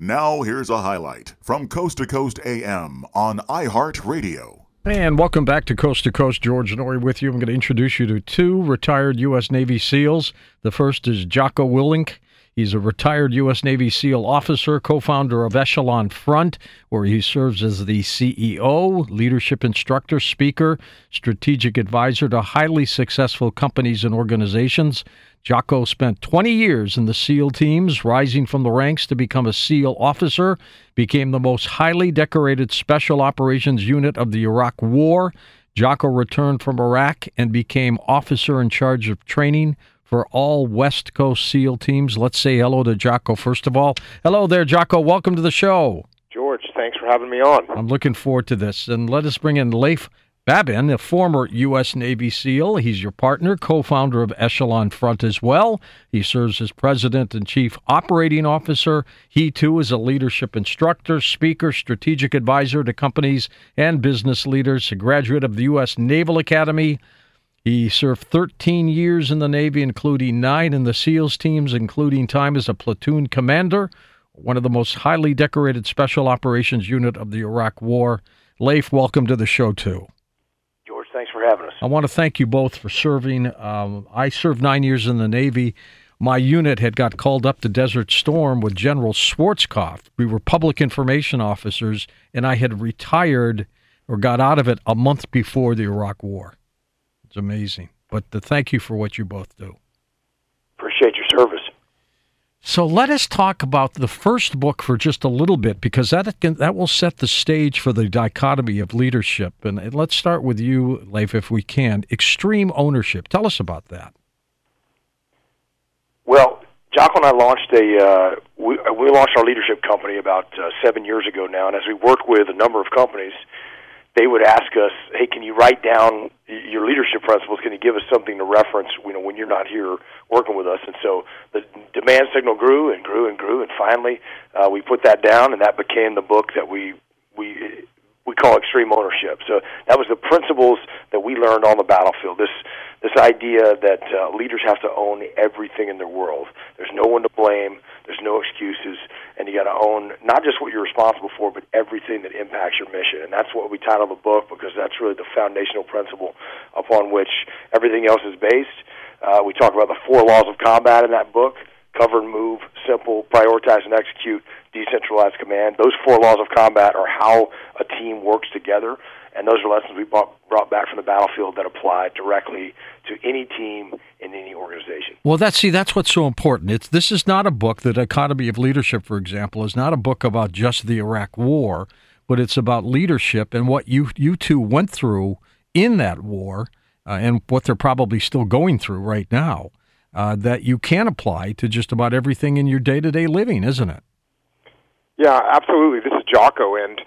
Now, here's a highlight from Coast to Coast AM on iHeartRadio. And welcome back to Coast. George Noory with you. I'm going to introduce you to two retired U.S. Navy SEALs. The first is Jocko Willink. He's a retired U.S. Navy SEAL officer, co-founder of Echelon Front, where he serves as the CEO, leadership instructor, speaker, strategic advisor to highly successful companies and organizations. Jocko spent 20 years in the SEAL teams, rising from the ranks to become a SEAL officer, became the most highly decorated Special Operations Unit of the Iraq War. Jocko returned from Iraq and became officer in charge of training for all West Coast SEAL teams. Let's say hello to Jocko, first of all. Hello there, Jocko. Welcome to the show. George, thanks for having me on. I'm looking forward to this. And let us bring in Leif Babin, a former U.S. Navy SEAL. He's your partner, co-founder of Echelon Front as well. He serves as president and chief operating officer. He, too, is a leadership instructor, speaker, strategic advisor to companies and business leaders, a graduate of the U.S. Naval Academy. He served 13 years in the Navy, including 9 in the SEALs teams, including time as a platoon commander, one of the most highly decorated Special Operations Unit of the Iraq War. Leif, welcome to the show, too. Thanks for having us. I want to thank you both for serving. I served 9 years in the Navy. My unit had got called up to Desert Storm with General Schwarzkopf. We were public information officers, and I had retired or got out of it a month before the Iraq War. It's amazing. But thank you for what you both do. Appreciate your service. So let us talk about the first book for just a little bit, because that will set the stage for the dichotomy of leadership. And let's start with you, Leif, if we can. Extreme Ownership. Tell us about that. Well, Jocko and I launched we launched our leadership company about 7 years ago now, and as we worked with a number of companies, they would ask us, hey, can you write down your leadership principles? Can you give us something to reference, you know, when you're not here working with us? And so the demand signal grew and grew and grew, and finally we put that down, and that became the book that we call Extreme Ownership. So that was the principles that we learned on the battlefield, this idea that leaders have to own everything in their world. There's no one to blame. There's no excuses, and you got to own not just what you're responsible for, but everything that impacts your mission. And that's what we titled the book, because that's really the foundational principle upon which everything else is based. We talk about the 4 laws of combat in that book: cover and move, simple, prioritize and execute, decentralized command. Those 4 laws of combat are how a team works together, and those are lessons we brought back from the battlefield that apply directly to any team in any organization. Well, that's what's so important. This is not a book. The Dichotomy of Leadership, for example, is not a book about just the Iraq War, but it's about leadership and what you two went through in that war, and what they're probably still going through right now, that you can apply to just about everything in your day-to-day living, isn't it? Yeah, absolutely. This is Jocko, and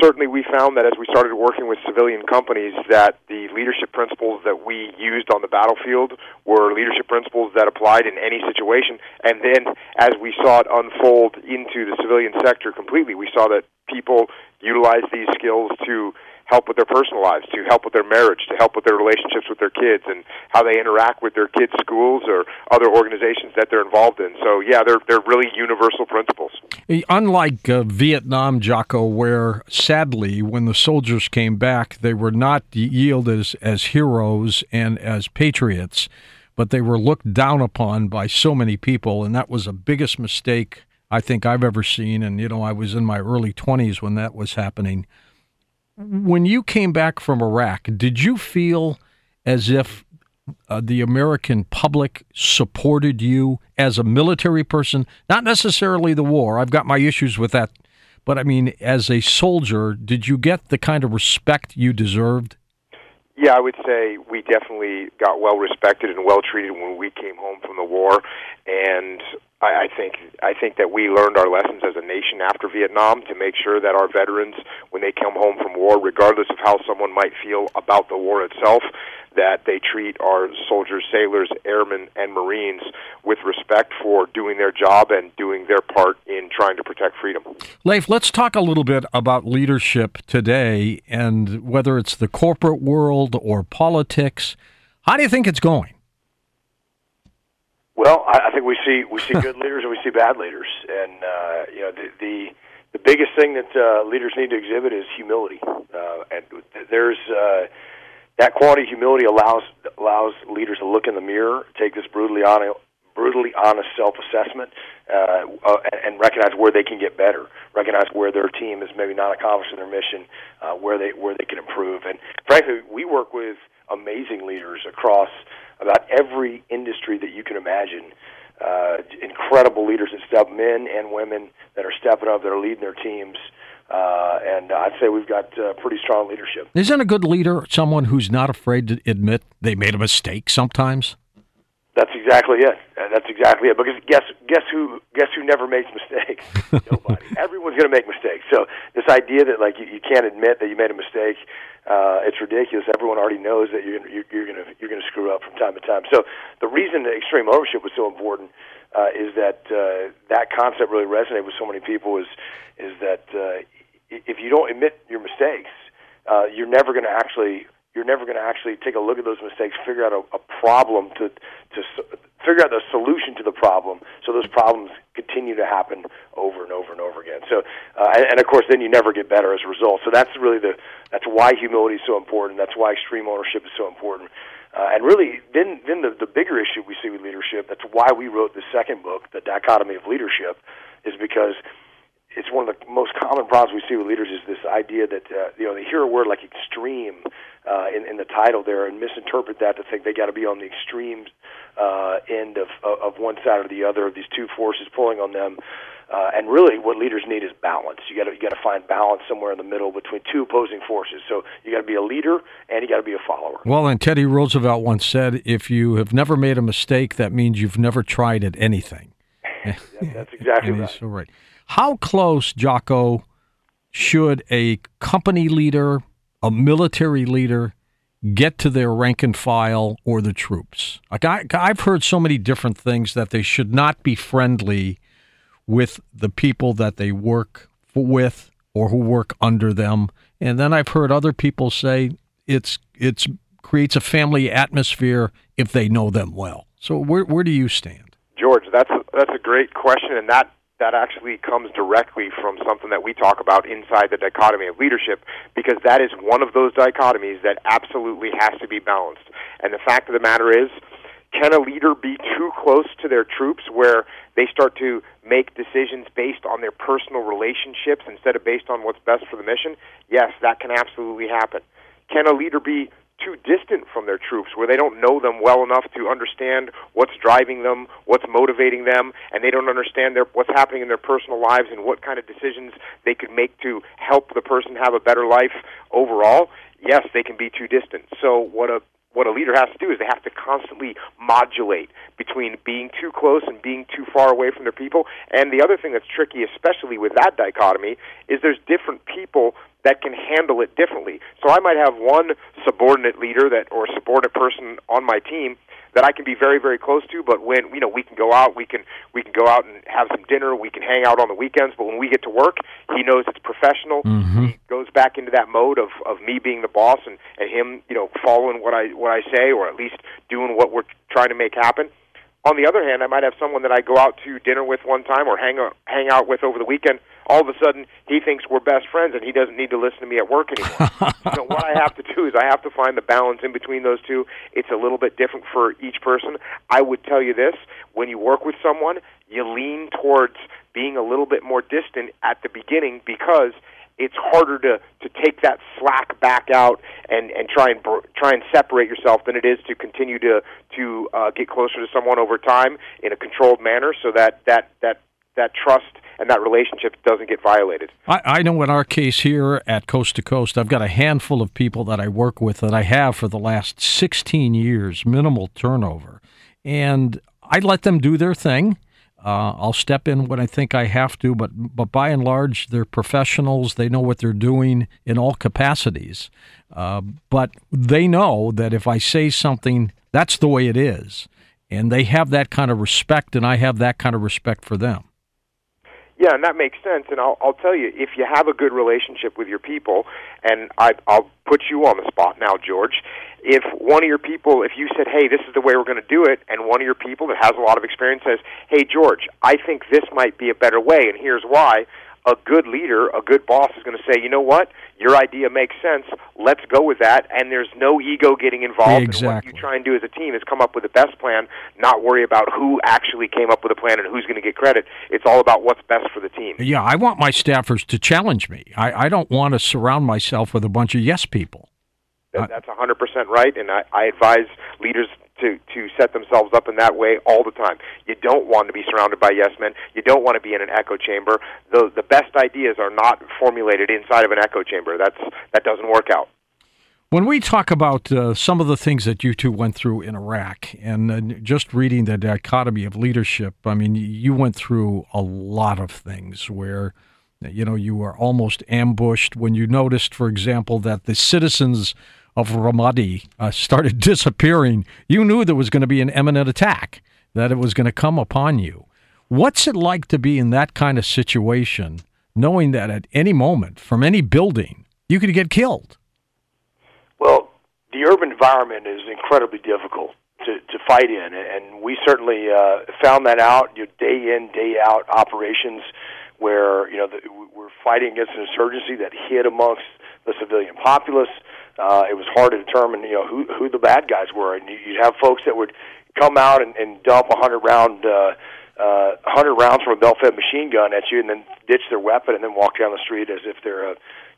certainly we found that as we started working with civilian companies, that the leadership principles that we used on the battlefield were leadership principles that applied in any situation. And then as we saw it unfold into the civilian sector completely, we saw that people utilized these skills to help with their personal lives, to help with their marriage, to help with their relationships with their kids and how they interact with their kids' schools or other organizations that they're involved in. So, yeah, they're really universal principles. Unlike Vietnam, Jocko, where, sadly, when the soldiers came back, they were not yielded as heroes and as patriots, but they were looked down upon by so many people, and that was the biggest mistake I think I've ever seen. And, you know, I was in my early 20s when that was happening. When you came back from Iraq, did you feel as if the American public supported you as a military person? Not necessarily the war. I've got my issues with that. But, I mean, as a soldier, did you get the kind of respect you deserved? Yeah, I would say we definitely got well respected and well treated when we came home from the war, and I think that we learned our lessons as a nation after Vietnam to make sure that our veterans, when they come home from war, regardless of how someone might feel about the war itself, that they treat our soldiers, sailors, airmen, and Marines with respect for doing their job and doing their part in trying to protect freedom. Leif, let's talk a little bit about leadership today, and whether it's the corporate world or politics. How do you think it's going? Well, I think we see good leaders and we see bad leaders, and the biggest thing that leaders need to exhibit is humility. And there's that quality of humility allows leaders to look in the mirror, take this brutally honest self-assessment, and recognize where they can get better, recognize where their team is maybe not accomplishing their mission, where they can improve. And frankly, we work with amazing leaders across about every industry that you can imagine. Incredible leaders that step, men and women that are stepping up, that are leading their teams. And I'd say we've got pretty strong leadership. Isn't a good leader someone who's not afraid to admit they made a mistake sometimes? That's exactly it. Because guess who never makes mistakes? Nobody. Everyone's going to make mistakes. So this idea that like you can't admit that you made a mistake, it's ridiculous. Everyone already knows that you're going to screw up from time to time. So the reason that extreme ownership was so important is that that concept really resonated with so many people. Is that if you don't admit your mistakes, you're never going to actually take a look at those mistakes, figure out a problem to figure out the solution to the problem, so those problems continue to happen over and over and over again. So, and of course, then you never get better as a result. So that's really that's why humility is so important. That's why extreme ownership is so important. And really, then the bigger issue we see with leadership, that's why we wrote the second book, The Dichotomy of Leadership, is because it's one of the most common problems we see with leaders is this idea that they hear a word like extreme in the title there and misinterpret that to think they got to be on the extreme end of one side or the other of these two forces pulling on them. And really, what leaders need is balance. You got to find balance somewhere in the middle between two opposing forces. So you got to be a leader and you got to be a follower. Well, and Teddy Roosevelt once said, "If you have never made a mistake, that means you've never tried at anything." That's exactly right. So right. How close, Jocko, should a company leader, a military leader, get to their rank and file or the troops? Like I've heard so many different things that they should not be friendly with the people that they work with or who work under them. And then I've heard other people say it creates a family atmosphere if they know them well. So where do you stand? George, that's a great question, and that actually comes directly from something that we talk about inside the dichotomy of leadership, because that is one of those dichotomies that absolutely has to be balanced. And the fact of the matter is, can a leader be too close to their troops where they start to make decisions based on their personal relationships instead of based on what's best for the mission? Yes, that can absolutely happen. Can a leader be too distant from their troops where they don't know them well enough to understand what's driving them, what's motivating them, and they don't understand what's happening in their personal lives and what kind of decisions they could make to help the person have a better life overall? Yes, they can be too distant. So what a leader has to do is they have to constantly modulate between being too close and being too far away from their people. And the other thing that's tricky, especially with that dichotomy, is there's different people that can handle it differently. So I might have one subordinate leader or subordinate person on my team that I can be very, very close to, but when we can go out, we can go out and have some dinner, we can hang out on the weekends, but when we get to work, he knows it's professional. Mm-hmm. He goes back into that mode of me being the boss and him, following what I say, or at least doing what we're trying to make happen. On the other hand, I might have someone that I go out to dinner with one time or hang out with over the weekend. All of a sudden, he thinks we're best friends, and he doesn't need to listen to me at work anymore. So what I have to do is I have to find the balance in between those two. It's a little bit different for each person. I would tell you this, when you work with someone, you lean towards being a little bit more distant at the beginning because it's harder to take that slack back out and try and separate yourself than it is to continue to get closer to someone over time in a controlled manner so that trust and that relationship doesn't get violated. I know in our case here at Coast to Coast, I've got a handful of people that I work with that I have for the last 16 years, minimal turnover. And I let them do their thing. I'll step in when I think I have to, but by and large, they're professionals. They know what they're doing in all capacities. But they know that if I say something, that's the way it is. And they have that kind of respect, and I have that kind of respect for them. Yeah, and that makes sense. And I'll tell you, if you have a good relationship with your people, and I'll put you on the spot now, George, if one of your people, if you said, hey, this is the way we're going to do it, and one of your people that has a lot of experience says, hey, George, I think this might be a better way, and here's why, a good leader, a good boss is going to say, you know what, your idea makes sense, let's go with that, and there's no ego getting involved. Exactly. And what you try and do as a team is come up with the best plan, not worry about who actually came up with a plan and who's going to get credit. It's all about what's best for the team. Yeah, I want my staffers to challenge me. I don't want to surround myself with a bunch of yes people. That's 100% right, and I advise leaders to set themselves up in that way all the time. You don't want to be surrounded by yes men. You don't want to be in an echo chamber. The best ideas are not formulated inside of an echo chamber. That doesn't work out. When we talk about some of the things that you two went through in Iraq, and just reading The Dichotomy of Leadership, I mean, you went through a lot of things where, you know, you were almost ambushed when you noticed, for example, that the citizens of Ramadi started disappearing. You knew there was going to be an imminent attack, that it was going to come upon you. What's it like to be in that kind of situation, knowing that at any moment, from any building, you could get killed? Well, the urban environment is incredibly difficult to fight in, and we certainly found that out. Your day in, day out operations, where we're fighting against an insurgency that hid amongst the civilian populace. It was hard to determine, who the bad guys were, and you'd have folks that would come out and dump 100 rounds from a belt-fed machine gun at you, and then ditch their weapon, and then walk down the street as if they're an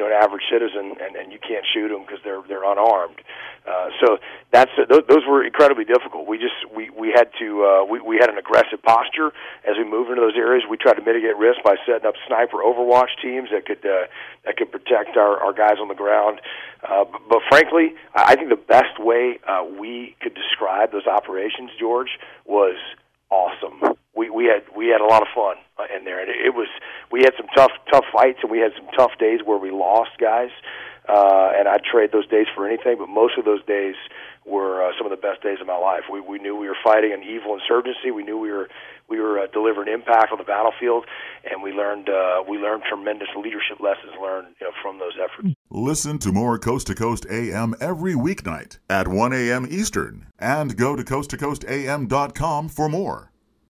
average citizen, and you can't shoot them because they're unarmed. So those were incredibly difficult. We had an aggressive posture as we moved into those areas. We tried to mitigate risk by setting up sniper overwatch teams that could protect our guys on the ground. But frankly, I think the best way we could describe those operations, George, was awesome. We had a lot of fun in there, and we had some tough fights, and we had some tough days where we lost guys, and I'd trade those days for anything. But most of those days were some of the best days of my life. We knew we were fighting an evil insurgency. We knew we were delivering impact on the battlefield, and we learned tremendous leadership lessons learned from those efforts. Listen to more Coast to Coast AM every weeknight at 1 a.m. Eastern, and go to coasttocoastam.com for more.